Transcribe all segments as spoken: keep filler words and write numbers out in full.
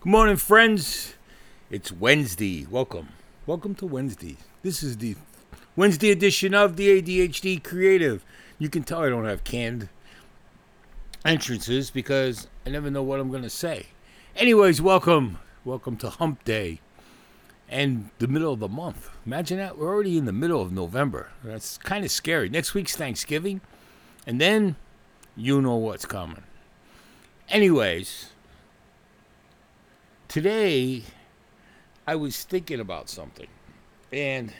Good morning, friends. It's Wednesday. Welcome. Welcome to Wednesday. This is the Wednesday edition of the A D H D Creative. You can tell I don't have canned entrances because I never know what I'm going to say. Anyways, welcome. Welcome to Hump Day and the middle of the month. Imagine that. We're already in the middle of November. That's kind of scary. Next week's Thanksgiving, and then you know what's coming. Anyways, today, I was thinking about something, and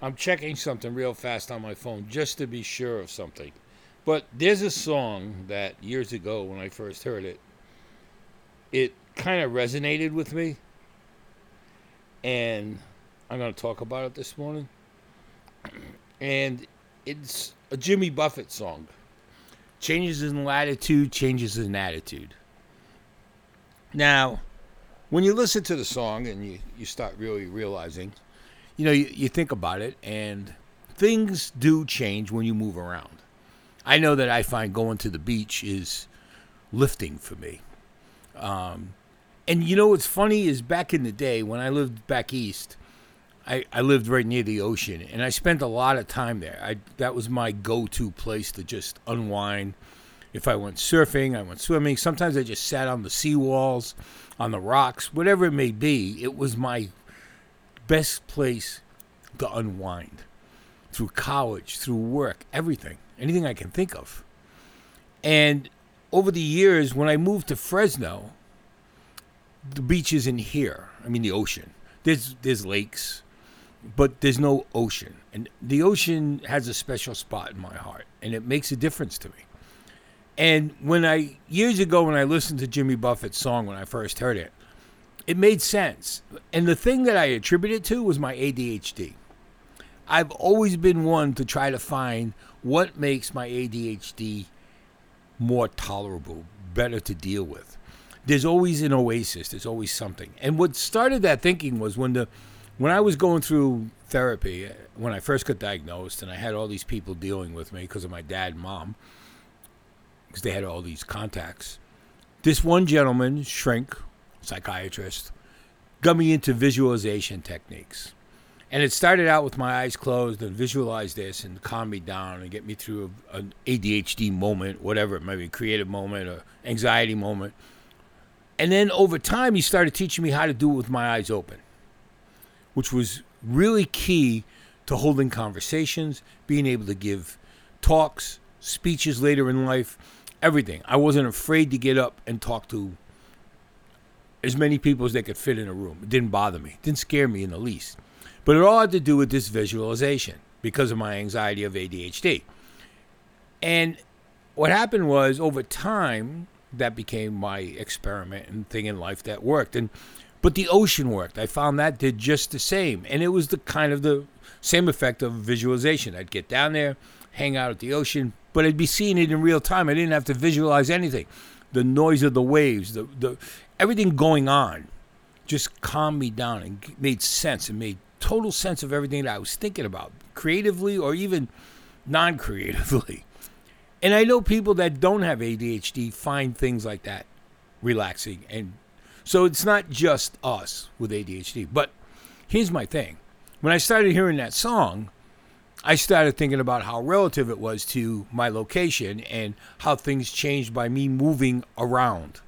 I'm checking something real fast on my phone just to be sure of something. But there's a song that years ago when I first heard it, it kind of resonated with me, and I'm going to talk about it this morning. And it's a Jimmy Buffett song, Changes in Latitude, Changes in Attitude. Now, when you listen to the song and you, you start really realizing, you know, you, you think about it, and things do change when you move around. I know that I find going to the beach is lifting for me. Um, and, you know, what's funny is back in the day when I lived back east, I, I lived right near the ocean, and I spent a lot of time there. I, that was my go-to place to just unwind. If I went surfing, I went swimming. Sometimes I just sat on the seawalls, on the rocks, whatever it may be. It was my best place to unwind through college, through work, everything, anything I can think of. And over the years, when I moved to Fresno, the beach isn't here. I mean, the ocean. There's there's lakes, but there's no ocean. And the ocean has a special spot in my heart, and it makes a difference to me. And when I, years ago, when I listened to Jimmy Buffett's song, when I first heard it, it made sense. And the thing that I attributed it to was my A D H D. I've always been one to try to find what makes my A D H D more tolerable, better to deal with. There's always an oasis. There's always something. And what started that thinking was when the, when I was going through therapy, when I first got diagnosed, and I had all these people dealing with me because of my dad and mom, because they had all these contacts. This one gentleman, shrink, psychiatrist, got me into visualization techniques. And it started out with my eyes closed and visualize this and calm me down and get me through a, an A D H D moment, whatever it might be, a creative moment, an anxiety moment. And then over time, he started teaching me how to do it with my eyes open, which was really key to holding conversations, being able to give talks, speeches later in life. Everything. I wasn't afraid to get up and talk to as many people as they could fit in a room. It didn't bother me. It didn't scare me in the least. But it all had to do with this visualization because of my anxiety of A D H D. And what happened was over time, that became my experiment and thing in life that worked. And but the ocean worked. I found that did just the same. And it was the kind of the same effect of visualization. I'd get down there, hang out at the ocean, but I'd be seeing it in real time. I didn't have to visualize anything. The noise of the waves, the, the everything going on just calmed me down and made sense. It made total sense of everything that I was thinking about, creatively or even non-creatively. And I know people that don't have A D H D find things like that relaxing. And so it's not just us with A D H D. But here's my thing. When I started hearing that song, I started thinking about how relative it was to my location and how things changed by me moving around.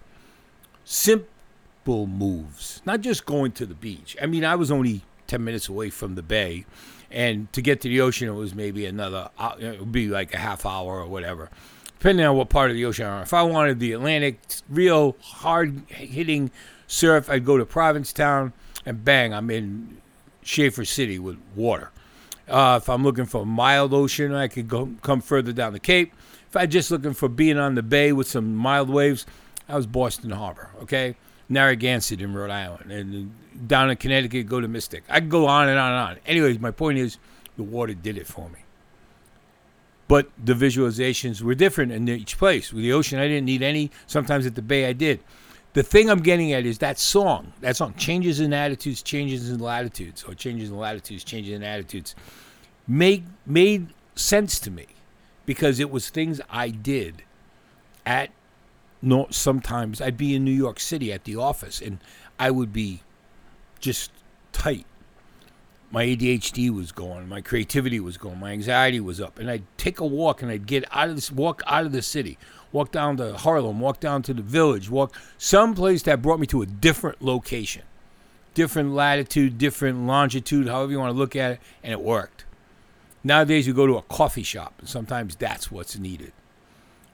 Simple moves, not just going to the beach. I mean, I was only ten minutes away from the bay, and to get to the ocean, it was maybe another, it would be like a half hour or whatever, depending on what part of the ocean I'm on. If I wanted the Atlantic, real hard-hitting surf, I'd go to Provincetown, and bang, I'm in Schaefer City with water. Uh, if I'm looking for a mild ocean, I could go come further down the Cape. If I'm just looking for being on the bay with some mild waves, I was Boston Harbor, okay? Narragansett in Rhode Island. And down in Connecticut, go to Mystic. I could go on and on and on. Anyways, my point is the water did it for me. But the visualizations were different in each place. With the ocean, I didn't need any. Sometimes at the bay, I did. The thing I'm getting at is that song, that song, Changes in Attitudes, Changes in Latitudes, or Changes in Latitudes, Changes in Attitudes, made, made sense to me because it was things I did at no, sometimes I'd be in New York City at the office, and I would be just tight. My A D H D was going, my creativity was going, my anxiety was up, and I'd take a walk, and I'd get out of this, walk out of the city, walk down to Harlem, walk down to the village, walk someplace that brought me to a different location, different latitude, different longitude, however you want to look at it, and it worked. Nowadays, we go to a coffee shop, and sometimes that's what's needed.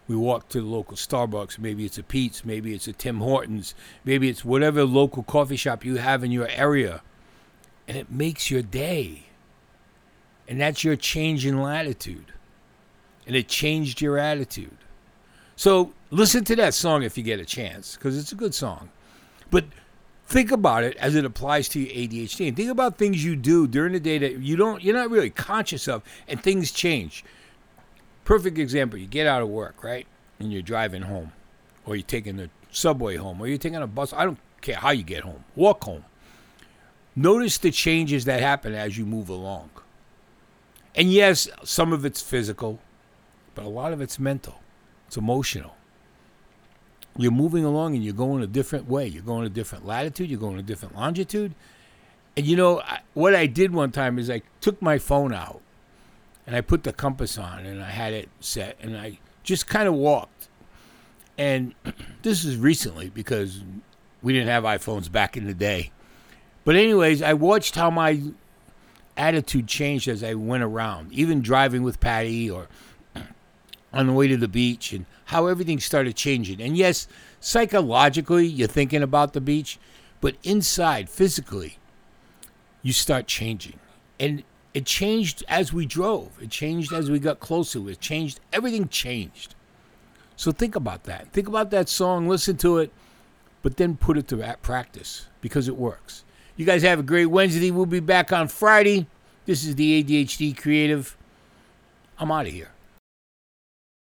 We walk to the local Starbucks. Maybe it's a Pete's. Maybe it's a Tim Hortons. Maybe it's whatever local coffee shop you have in your area. And it makes your day. And that's your change in latitude. And it changed your attitude. So listen to that song if you get a chance, because it's a good song. But think about it as it applies to your A D H D. And think about things you do during the day that you don't, you're not really conscious of, and things change. Perfect example, you get out of work, right? And you're driving home, or you're taking the subway home, or you're taking a bus. I don't care how you get home. Walk home. Notice the changes that happen as you move along. And yes, some of it's physical, but a lot of it's mental. It's emotional. You're moving along and you're going a different way. You're going a different latitude. You're going a different longitude. And you know, I, what I did one time is I took my phone out. And I put the compass on, and I had it set, and I just kind of walked. And this is recently, because we didn't have iPhones back in the day. But anyways, I watched how my attitude changed as I went around, even driving with Patty or on the way to the beach, and how everything started changing. And yes, psychologically, you're thinking about the beach, but inside, physically, you start changing. And it changed as we drove. It changed as we got closer. It changed. Everything changed. So think about that. Think about that song. Listen to it. But then put it to practice, because it works. You guys have a great Wednesday. We'll be back on Friday. This is the A D H D Creative. I'm out of here.